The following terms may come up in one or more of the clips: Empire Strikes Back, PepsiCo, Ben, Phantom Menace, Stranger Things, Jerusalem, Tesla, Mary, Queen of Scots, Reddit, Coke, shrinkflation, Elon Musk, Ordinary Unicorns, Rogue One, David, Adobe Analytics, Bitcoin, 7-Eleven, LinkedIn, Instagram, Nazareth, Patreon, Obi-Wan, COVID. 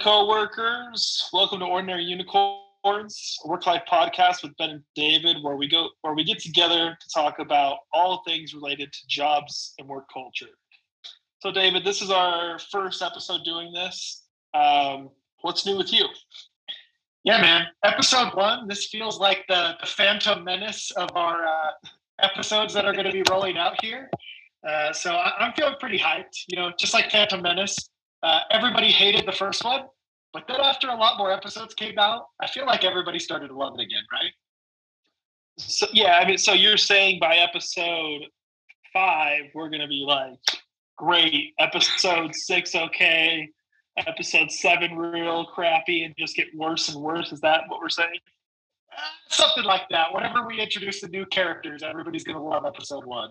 Hey, coworkers! Welcome to Ordinary Unicorns, a work-life podcast with Ben and David, where we get together to talk about all things related to jobs and work culture. So, David, this is our first episode doing this. What's new with you? Yeah, man. Episode one. This feels like the Phantom Menace of our episodes that are going to be rolling out here. So I'm feeling pretty hyped. You know, just like Phantom Menace. Everybody hated the first one, but then after a lot more episodes came out, I feel like everybody started to love it again, right? So, yeah, I mean, so you're saying by episode 5, we're going to be like, great, episode 6, okay, episode 7, real crappy, and just get worse and worse. Is that what we're saying? Something like that. Whenever we introduce the new characters, everybody's going to love episode 1.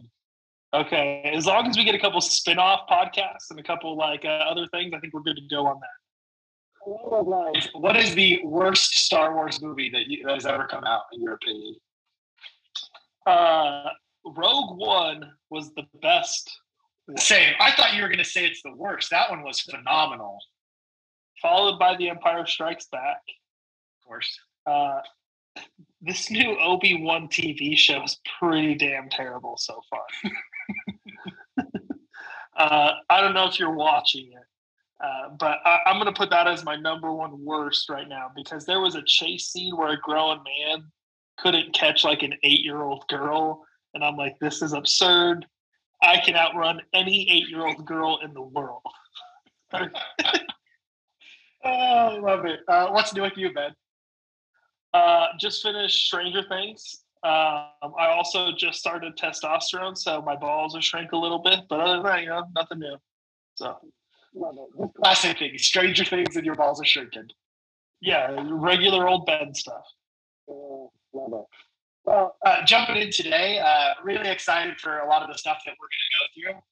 Okay, as long as we get a couple spin-off podcasts and a couple like other things, I think we're good to go on that. What is the worst Star Wars movie that has ever come out, in your opinion? Rogue One was the best one. Same. I thought you were going to say it's the worst. That one was phenomenal. Followed by The Empire Strikes Back. Of course. This new Obi-Wan TV show is pretty damn terrible so far. I don't know if you're watching it, but I'm going to put that as my number one worst right now because there was a chase scene where a grown man couldn't catch like an 8-year-old girl. And I'm like, this is absurd. I can outrun any 8-year-old girl in the world. Oh, I love it. What's new with you, Ben? Just finished Stranger Things. I also just started testosterone, so my balls have shrank a little bit, but other than that, you know, nothing new. So, classic thing, Stranger Things and your balls are shrinking. Yeah, regular old Ben stuff. Love it. Well, jumping in today, really excited for a lot of the stuff that we're going to go through.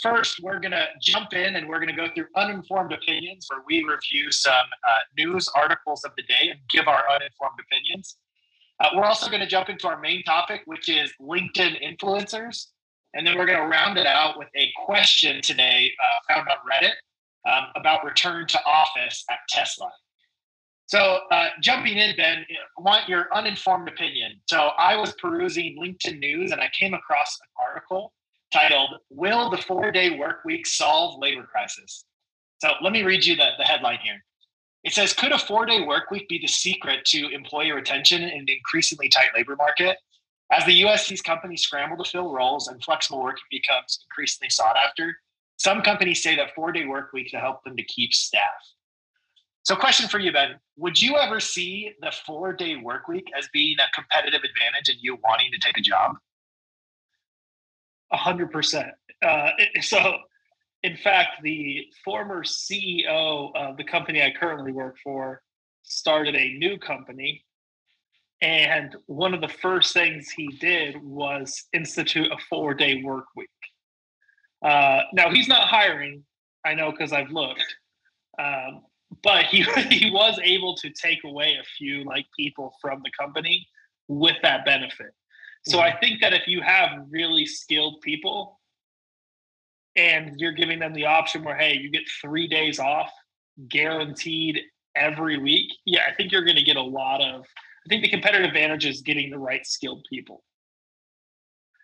First, we're going to jump in and we're going to go through uninformed opinions where we review some news articles of the day and give our uninformed opinions. We're also going to jump into our main topic, which is LinkedIn influencers. And then we're going to round it out with a question today found on Reddit about return to office at Tesla. So jumping in, Ben, I want your uninformed opinion. So I was perusing LinkedIn news and I came across an article titled, Will the 4-Day Work Week Solve Labor Crisis? So let me read you the headline here. It says, could a 4-day work week be the secret to employee retention in an increasingly tight labor market? As the U.S. sees companies scramble to fill roles and flexible work becomes increasingly sought after, some companies say that 4-day work week to help them to keep staff. So question for you, Ben, would you ever see the 4-day work week as being a competitive advantage and you wanting to take a job? 100%. In fact, the former CEO of the company I currently work for started a new company. And one of the first things he did was institute a 4-day work week. Now, he's not hiring, I know because I've looked. But he was able to take away a few like people from the company with that benefit. So I think that if you have really skilled people, and you're giving them the option where, hey, you get 3 days off guaranteed every week. Yeah, I think you're going to get I think the competitive advantage is getting the right skilled people.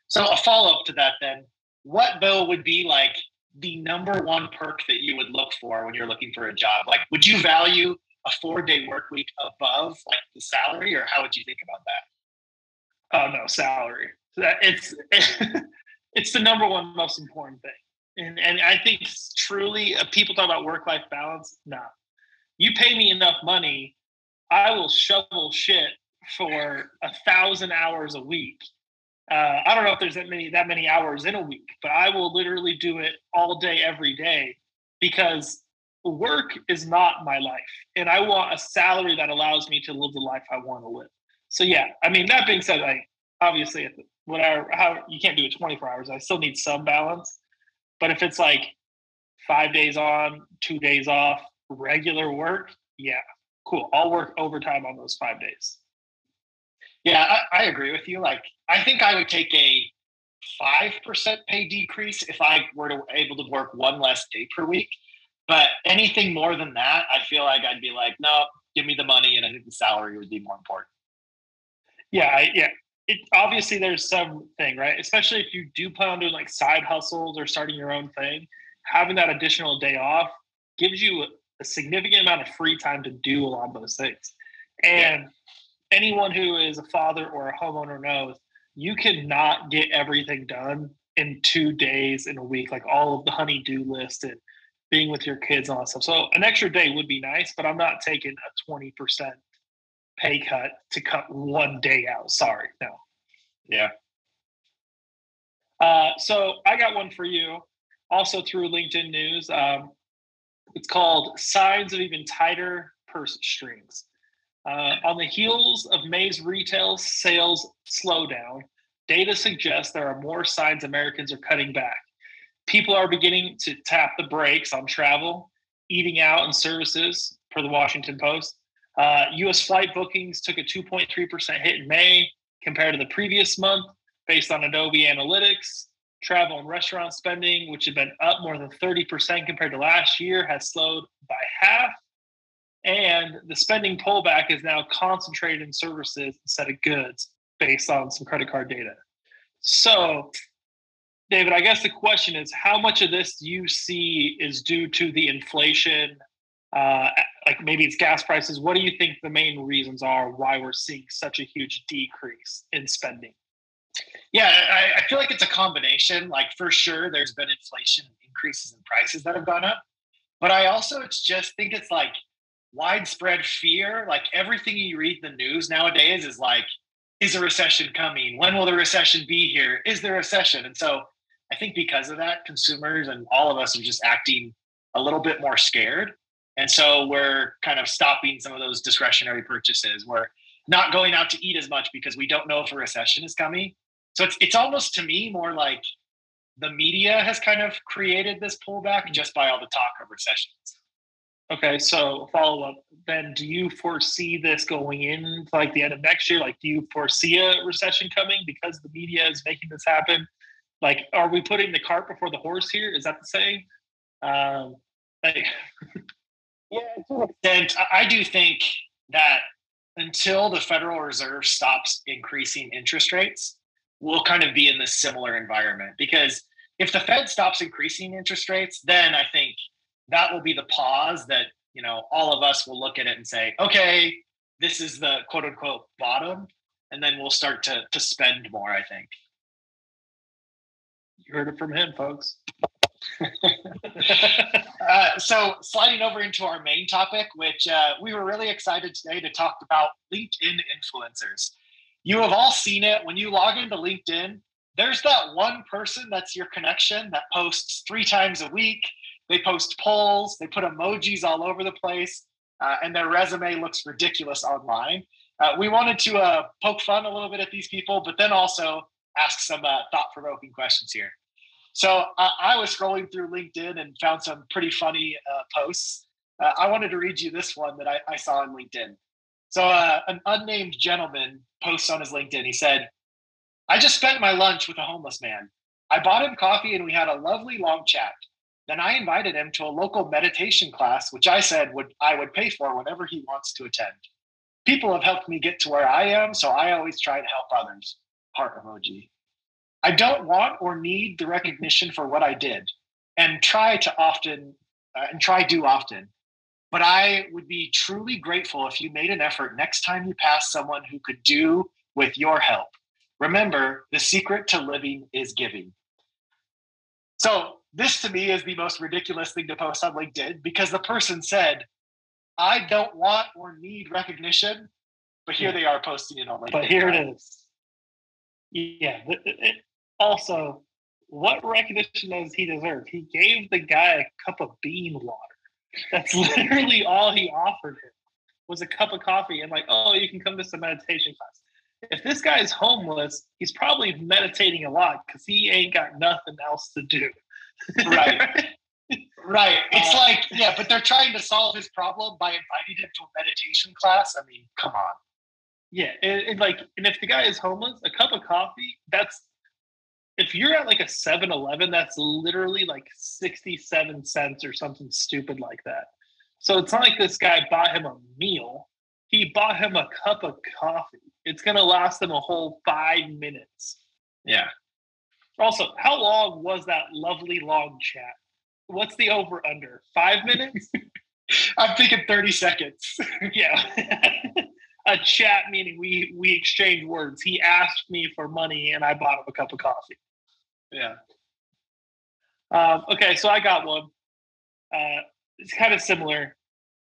So a follow-up to that then, what though would be like the number one perk that you would look for when you're looking for a job? Like, would you value a 4-day work week above like the salary, or how would you think about that? Oh no, salary. It's the number one most important thing. And I think truly, people talk about work-life balance. No, you pay me enough money, I will shovel shit for 1,000 hours a week. I don't know if there's that many hours in a week, but I will literally do it all day, every day, because work is not my life, and I want a salary that allows me to live the life I want to live. So yeah, I mean, that being said, like obviously, how you can't do it 24 hours. I still need some balance. But if it's like 5 days on, 2 days off, regular work, yeah, cool. I'll work overtime on those 5 days. Yeah, I agree with you. Like, I think I would take a 5% pay decrease if I were able to work one less day per week. But anything more than that, I feel like I'd be like, no, give me the money. And I think the salary would be more important. Yeah. It, obviously, there's something, right? Especially if you do plan on doing like side hustles or starting your own thing, having that additional day off gives you a significant amount of free time to do a lot of those things. And anyone who is a father or a homeowner knows you cannot get everything done in 2 days in a week, like all of the honey-do list and being with your kids and all that stuff. So an extra day would be nice, but I'm not taking a 20% pay cut to cut 1 day out. Sorry. No. Yeah. So I got one for you also through LinkedIn news. It's called Signs of Even Tighter Purse Strings. On the heels of May's retail sales slowdown, data suggests there are more signs Americans are cutting back. People are beginning to tap the brakes on travel, eating out, and services, per the Washington Post. U.S. flight bookings took a 2.3% hit in May compared to the previous month, based on Adobe Analytics. Travel and restaurant spending, which had been up more than 30% compared to last year, has slowed by half. And the spending pullback is now concentrated in services instead of goods, based on some credit card data. So, David, I guess the question is, how much of this do you see is due to the inflation? Like maybe it's gas prices. What do you think the main reasons are why we're seeing such a huge decrease in spending? Yeah, I feel like it's a combination. Like for sure, there's been inflation and increases in prices that have gone up. But I also think it's like widespread fear. Like everything you read in the news nowadays is like, is a recession coming? When will the recession be here? Is there a recession? And so I think because of that, consumers and all of us are just acting a little bit more scared. And so we're kind of stopping some of those discretionary purchases. We're not going out to eat as much because we don't know if a recession is coming. So it's almost to me more like the media has kind of created this pullback just by all the talk of recessions. Okay, so follow up. Then, do you foresee this going in like the end of next year? Like, do you foresee a recession coming because the media is making this happen? Like, are we putting the cart before the horse here? Is that the saying? Yeah, to an extent. I do think that until the Federal Reserve stops increasing interest rates, we'll kind of be in this similar environment. Because if the Fed stops increasing interest rates, then I think that will be the pause that, you know, all of us will look at it and say, okay, this is the quote unquote bottom. And then we'll start to spend more, I think. You heard it from him, folks. So sliding over into our main topic, which we were really excited today to talk about LinkedIn influencers. You have all seen it. When you log into LinkedIn, there's that one person that's your connection that posts 3 times a week. They post polls, they put emojis all over the place, and their resume looks ridiculous online. We wanted to poke fun a little bit at these people, but then also ask some thought-provoking questions here. So I was scrolling through LinkedIn and found some pretty funny posts. I wanted to read you this one that I saw on LinkedIn. So an unnamed gentleman posts on his LinkedIn. He said, "I just spent my lunch with a homeless man. I bought him coffee and we had a lovely long chat. Then I invited him to a local meditation class, which I said I would pay for whenever he wants to attend. People have helped me get to where I am, so I always try to help others. Heart emoji. I don't want or need the recognition for what I did, and try do often. But I would be truly grateful if you made an effort next time you pass someone who could do with your help. Remember, the secret to living is giving." So this to me is the most ridiculous thing to post on LinkedIn, because the person said, "I don't want or need recognition," but here they are posting it on LinkedIn. But here it is. Yeah. Also, what recognition does he deserve? He gave the guy a cup of bean water. That's literally all he offered him, was a cup of coffee and like, "Oh, you can come to some meditation class." If this guy is homeless, he's probably meditating a lot because he ain't got nothing else to do. Right. It's like, yeah, but they're trying to solve his problem by inviting him to a meditation class. I mean, come on. Yeah, and if the guy is homeless, a cup of coffee, that's if you're at like a 7-Eleven, that's literally like 67 cents or something stupid like that. So it's not like this guy bought him a meal. He bought him a cup of coffee. It's going to last him a whole 5 minutes. Yeah. Also, how long was that lovely long chat? What's the over-under? 5 minutes? I'm thinking 30 seconds. Yeah. A chat meaning we exchange words. He asked me for money, and I bought him a cup of coffee. Yeah. Okay, so I got one. It's kind of similar.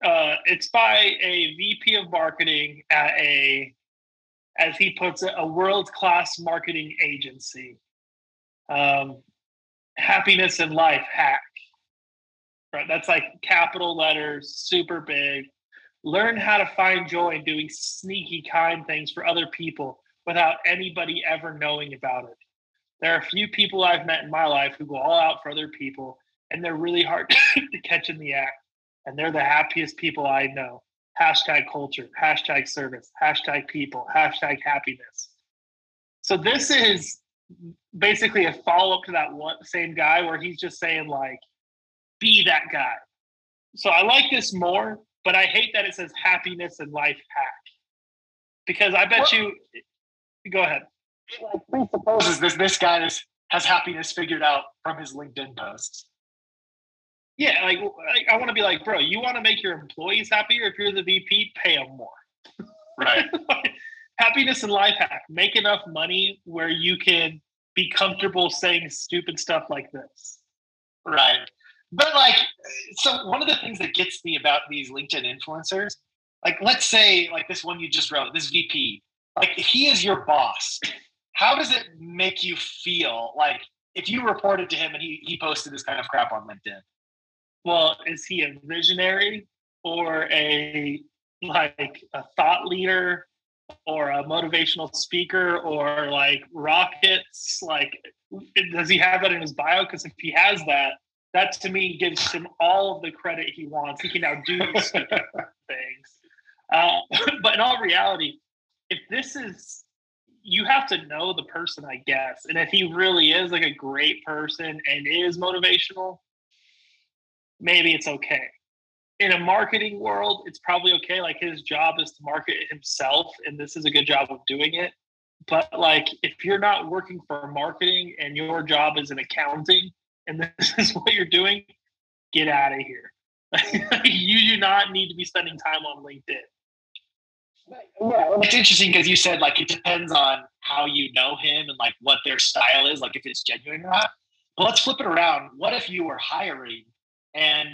It's by a VP of marketing at a, as he puts it, a world-class marketing agency. Happiness and life hack. Right, that's like capital letters, super big. Learn how to find joy in doing sneaky, kind things for other people without anybody ever knowing about it. There are a few people I've met in my life who go all out for other people, and they're really hard to catch in the act. And they're the happiest people I know. Hashtag culture, hashtag service, hashtag people, hashtag happiness. So this is basically a follow-up to that one same guy where he's just saying, like, be that guy. So I like this more. But I hate that it says happiness and life hack, because I bet Go ahead. It presupposes this guy has happiness figured out from his LinkedIn posts. Yeah, like I want to be like, bro, you want to make your employees happier? If you're the VP, pay them more. Right. Happiness and life hack. Make enough money where you can be comfortable saying stupid stuff like this. Right. But, like, so one of the things that gets me about these LinkedIn influencers, like, let's say, like, this one you just wrote, this VP, like, if he is your boss, how does it make you feel? Like, if you reported to him and he posted this kind of crap on LinkedIn? Well, is he a visionary or a thought leader or a motivational speaker or, like, rockets? Like, does he have that in his bio? Because if he has that, that, to me, gives him all of the credit he wants. He can now do these things. But in all reality, if this is, you have to know the person, I guess. And if he really is like a great person and is motivational, maybe it's okay. In a marketing world, it's probably okay. Like, his job is to market himself, and this is a good job of doing it. But, like, if you're not working for marketing and your job is in accounting, and this is what you're doing, get out of here. You do not need to be spending time on LinkedIn. Yeah, it's interesting because you said, like, it depends on how you know him and, like, what their style is, like, if it's genuine or not. But let's flip it around. What if you were hiring and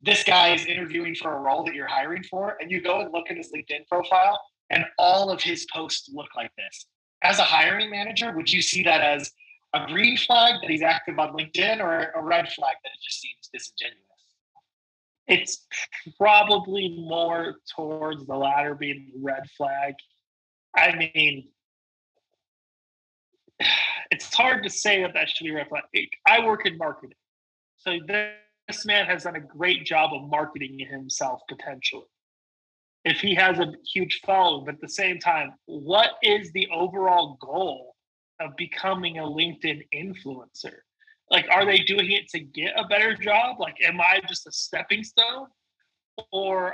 this guy is interviewing for a role that you're hiring for, and you go and look at his LinkedIn profile and all of his posts look like this? As a hiring manager, would you see that as a green flag that he's active on LinkedIn, or a red flag that it just seems disingenuous? It's probably more towards the latter being the red flag. I mean, it's hard to say that should be a red flag. I work in marketing. So this man has done a great job of marketing himself potentially. If he has a huge following, but at the same time, what is the overall goal of becoming a LinkedIn influencer? Like, are they doing it to get a better job? Like, am I just a stepping stone? Or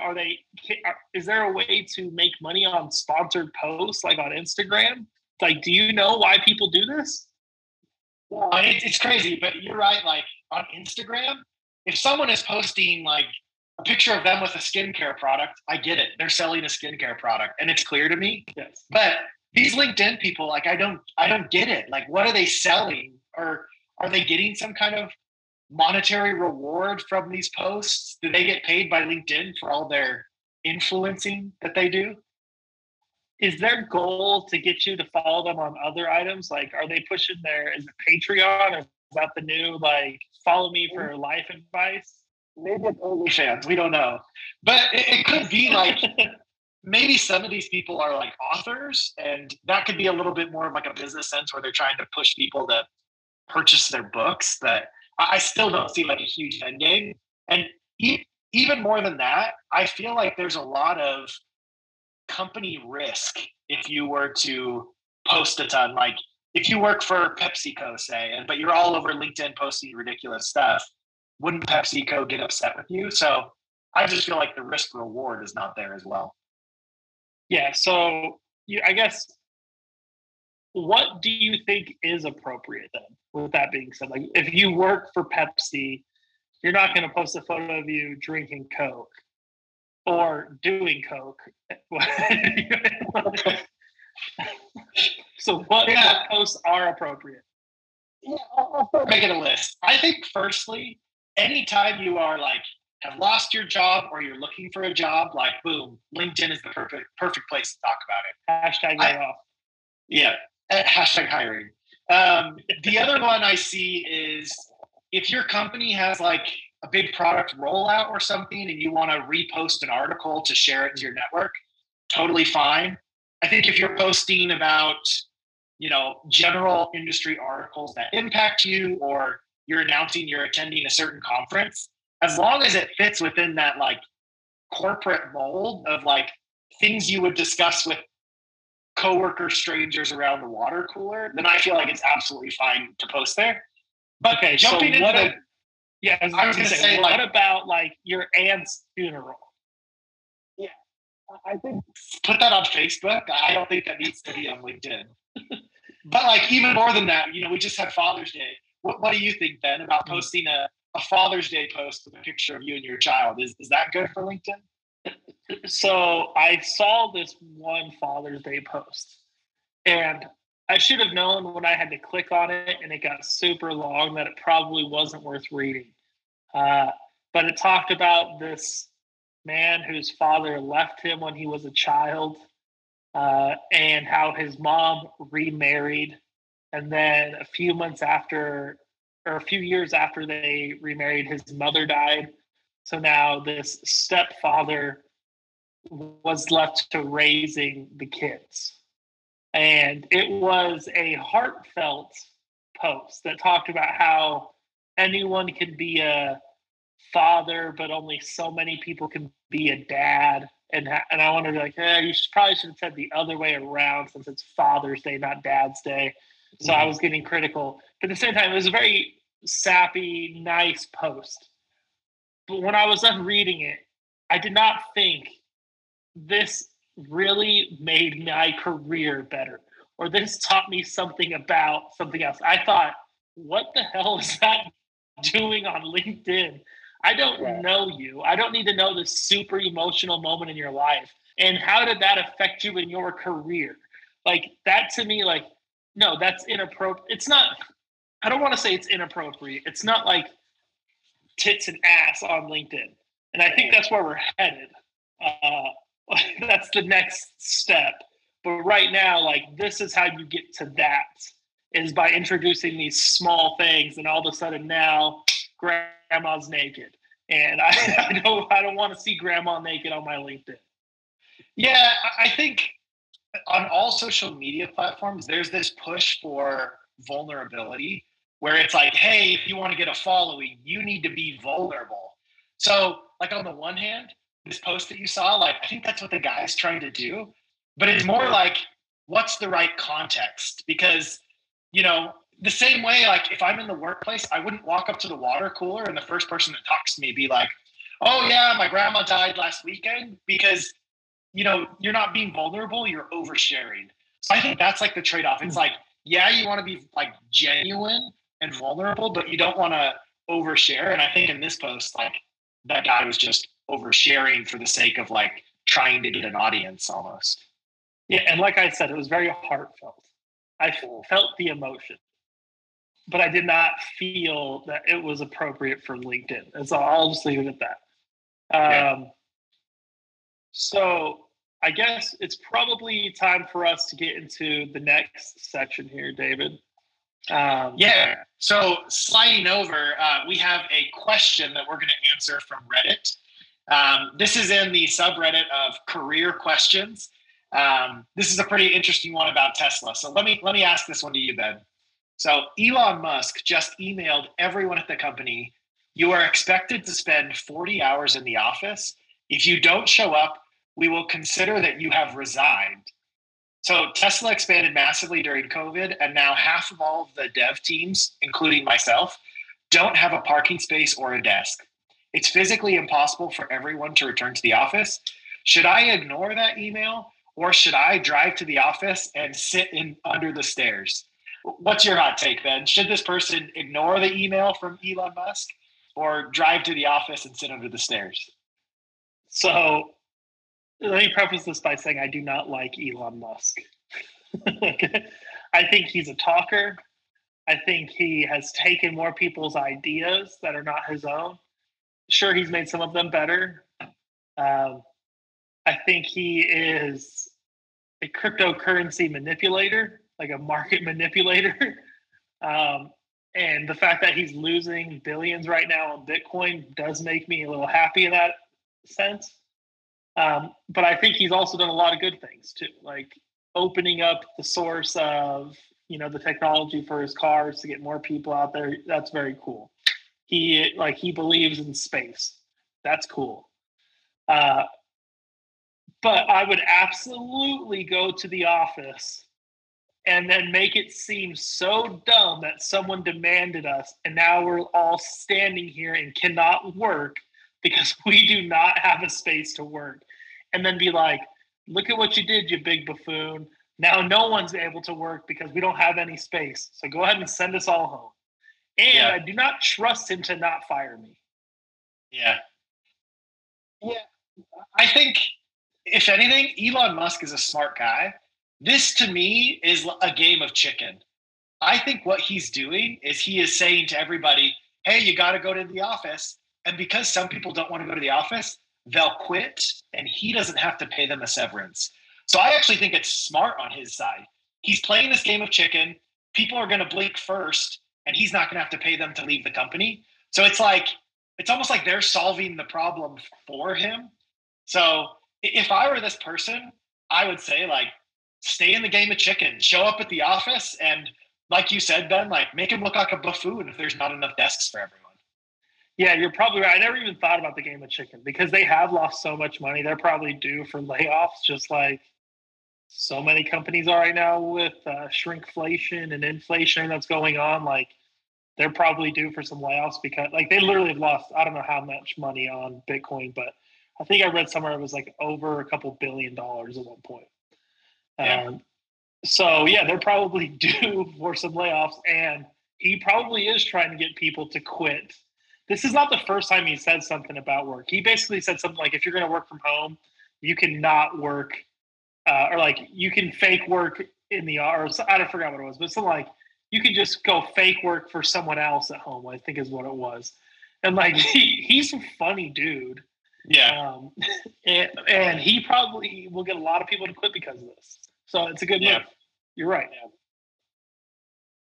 is there a way to make money on sponsored posts, like on Instagram? Like, do you know why people do this? Well, it's crazy, but you're right. Like, on Instagram, if someone is posting, like, a picture of them with a skincare product, I get it. They're selling a skincare product, and it's clear to me. Yes. But these LinkedIn people, like, I don't get it. Like, what are they selling? Or are they getting some kind of monetary reward from these posts? Do they get paid by LinkedIn for all their influencing that they do? Is their goal to get you to follow them on other items? Like, are they pushing is it Patreon? Or is that the new, like, follow me for life advice? Maybe it's OnlyFans. We don't know. But it could be like... Maybe some of these people are, like, authors, and that could be a little bit more of, like, a business sense where they're trying to push people to purchase their books. That I still don't see, like, a huge end game. And even more than that, I feel like there's a lot of company risk if you were to post a ton. Like, if you work for PepsiCo, say, but you're all over LinkedIn posting ridiculous stuff, wouldn't PepsiCo get upset with you? So I just feel like the risk reward is not there as well. Yeah. So I guess, what do you think is appropriate then? With that being said, like if you work for Pepsi, you're not going to post a photo of you drinking Coke or doing Coke. So what posts are appropriate? Yeah, I'll make it a list. I think firstly, anytime you are like have lost your job or you're looking for a job, like boom, LinkedIn is the perfect place to talk about it. Hashtag layoff. Yeah. Hashtag hiring. The other one I see is if your company has like a big product rollout or something and you want to repost an article to share it to your network, totally fine. I think if you're posting about, you know, general industry articles that impact you, or you're announcing you're attending a certain conference, as long as it fits within that like corporate mold of like things you would discuss with coworker strangers around the water cooler, then I feel like it's absolutely fine to post there. But okay, jumping so into yeah, I was going to say like, what about like your aunt's funeral? Yeah, I think put that on Facebook. I don't think that needs to be on LinkedIn. But like even more than that, you know, we just had Father's Day. What do you think, Ben, about posting a Father's Day post with a picture of you and your child? Is that good for LinkedIn? So I saw this one Father's Day post, and I should have known when I had to click on it and it got super long that it probably wasn't worth reading. But it talked about this man whose father left him when he was a child, and how his mom remarried. And then a few years after they remarried, his mother died. So now this stepfather was left to raising the kids. And it was a heartfelt post that talked about how anyone can be a father, but only so many people can be a dad. And I wanted to be like, you probably should have said the other way around since it's Father's Day, not Dad's Day. So I was getting critical. But at the same time, it was a very sappy, nice post. But when I was done reading it, I did not think this really made my career better, or this taught me something about something else. I thought, what the hell is that doing on LinkedIn? I don't know you. I don't need to know this super emotional moment in your life. And how did that affect you in your career? Like that to me, like, no, that's inappropriate. It's not, I don't want to say it's inappropriate. It's not like tits and ass on LinkedIn. And I think that's where we're headed. That's the next step. But right now, like, this is how you get to that, is by introducing these small things. And all of a sudden now grandma's naked. And I don't want to see grandma naked on my LinkedIn. Yeah, I think on all social media platforms, there's this push for vulnerability, where it's like, hey, if you want to get a following, you need to be vulnerable. So, like, on the one hand, this post that you saw, like, I think that's what the guy's trying to do. But it's more like, what's the right context? Because, you know, the same way, like, if I'm in the workplace, I wouldn't walk up to the water cooler and the first person that talks to me be like, oh, yeah, my grandma died last weekend. Because, you know, you're not being vulnerable, you're oversharing. So I think that's, like, the trade-off. It's like, yeah, you want to be, like, genuine and vulnerable, but you don't want to overshare. And I think in this post, like, that guy was just oversharing for the sake of like trying to get an audience almost. Yeah, and like I said, it was very heartfelt. I felt the emotion, but I did not feel that it was appropriate for LinkedIn. And so I'll just leave it at that. So I guess it's probably time for us to get into the next section here, David. Yeah. So sliding over, we have a question that we're going to answer from Reddit. This is in the subreddit of career questions. This is a pretty interesting one about Tesla. So let me ask this one to you, Ben. So Elon Musk just emailed everyone at the company, you are expected to spend 40 hours in the office. If you don't show up, we will consider that you have resigned. So Tesla expanded massively during COVID, and now half of all of the dev teams, including myself, don't have a parking space or a desk. It's physically impossible for everyone to return to the office. Should I ignore that email, or should I drive to the office and sit in under the stairs? What's your hot take, Ben? Should this person ignore the email from Elon Musk or drive to the office and sit under the stairs? So let me preface this by saying I do not like Elon Musk. I think he's a talker. I think he has taken more people's ideas that are not his own. Sure, he's made some of them better. I think he is a cryptocurrency manipulator, like a market manipulator. And the fact that he's losing billions right now on Bitcoin does make me a little happy in that sense. But I think he's also done a lot of good things too, like opening up the source of, you know, the technology for his cars to get more people out there. That's very cool. He believes in space. That's cool. But I would absolutely go to the office and then make it seem so dumb that someone demanded us, and now we're all standing here and cannot work because we do not have a space to work, and then be like, look at what you did, you big buffoon. Now no one's able to work because we don't have any space. So go ahead and send us all home. And yeah. I do not trust him to not fire me. Yeah. Yeah. I think, if anything, Elon Musk is a smart guy. This, to me, is a game of chicken. I think what he's doing is he is saying to everybody, hey, you got to go to the office. And because some people don't want to go to the office, they'll quit, and he doesn't have to pay them a severance. So I actually think it's smart on his side. He's playing this game of chicken. People are going to blink first, and he's not going to have to pay them to leave the company. So it's like, it's almost like they're solving the problem for him. So if I were this person, I would say, like, stay in the game of chicken, show up at the office, and like you said, Ben, like, make him look like a buffoon if there's not enough desks for everyone. Yeah, you're probably right. I never even thought about the game of chicken because they have lost so much money. They're probably due for layoffs, just like so many companies are right now with shrinkflation and inflation that's going on. Like, they're probably due for some layoffs because, like, they literally have lost, I don't know how much money on Bitcoin, but I think I read somewhere it was like over a couple $2 billion at one point. Yeah. So yeah, they're probably due for some layoffs, and he probably is trying to get people to quit. This is not the first time he said something about work. He basically said something like, if you're going to work from home, you cannot work, or like you can fake work in the, or I forgot what it was, but it's like, you can just go fake work for someone else at home, I think is what it was. And like, he's a funny dude. Yeah. And he probably will get a lot of people to quit because of this. So it's a good move. You're right. Yeah.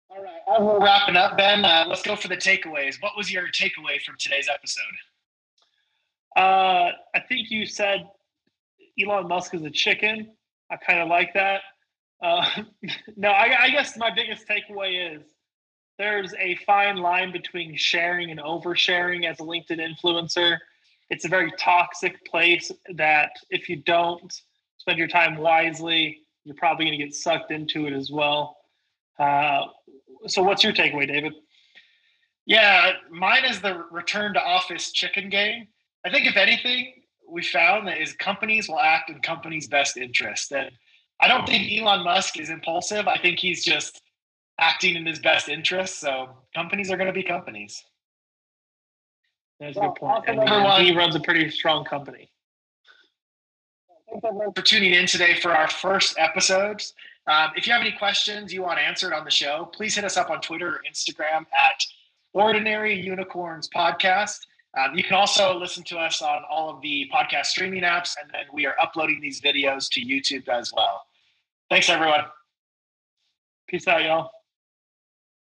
All right, we're wrapping up, Ben. Let's go for the takeaways. What was your takeaway from today's episode? I think you said Elon Musk is a chicken. I kind of like that. No, I guess my biggest takeaway is there's a fine line between sharing and oversharing as a LinkedIn influencer. It's a very toxic place that if you don't spend your time wisely, you're probably going to get sucked into it as well. So what's your takeaway, David? Yeah, mine is the return to office chicken game. I think if anything, we found that is companies will act in companies' best interest. And I don't think Elon Musk is impulsive. I think he's just acting in his best interest. So companies are going to be companies. That's a good point. Everyone, he runs a pretty strong company. Thanks everyone for tuning in today for our first episodes. If you have any questions you want answered on the show, please hit us up on Twitter or Instagram at Ordinary Unicorns Podcast. You can also listen to us on all of the podcast streaming apps, and then we are uploading these videos to YouTube as well. Thanks, everyone. Peace out, y'all.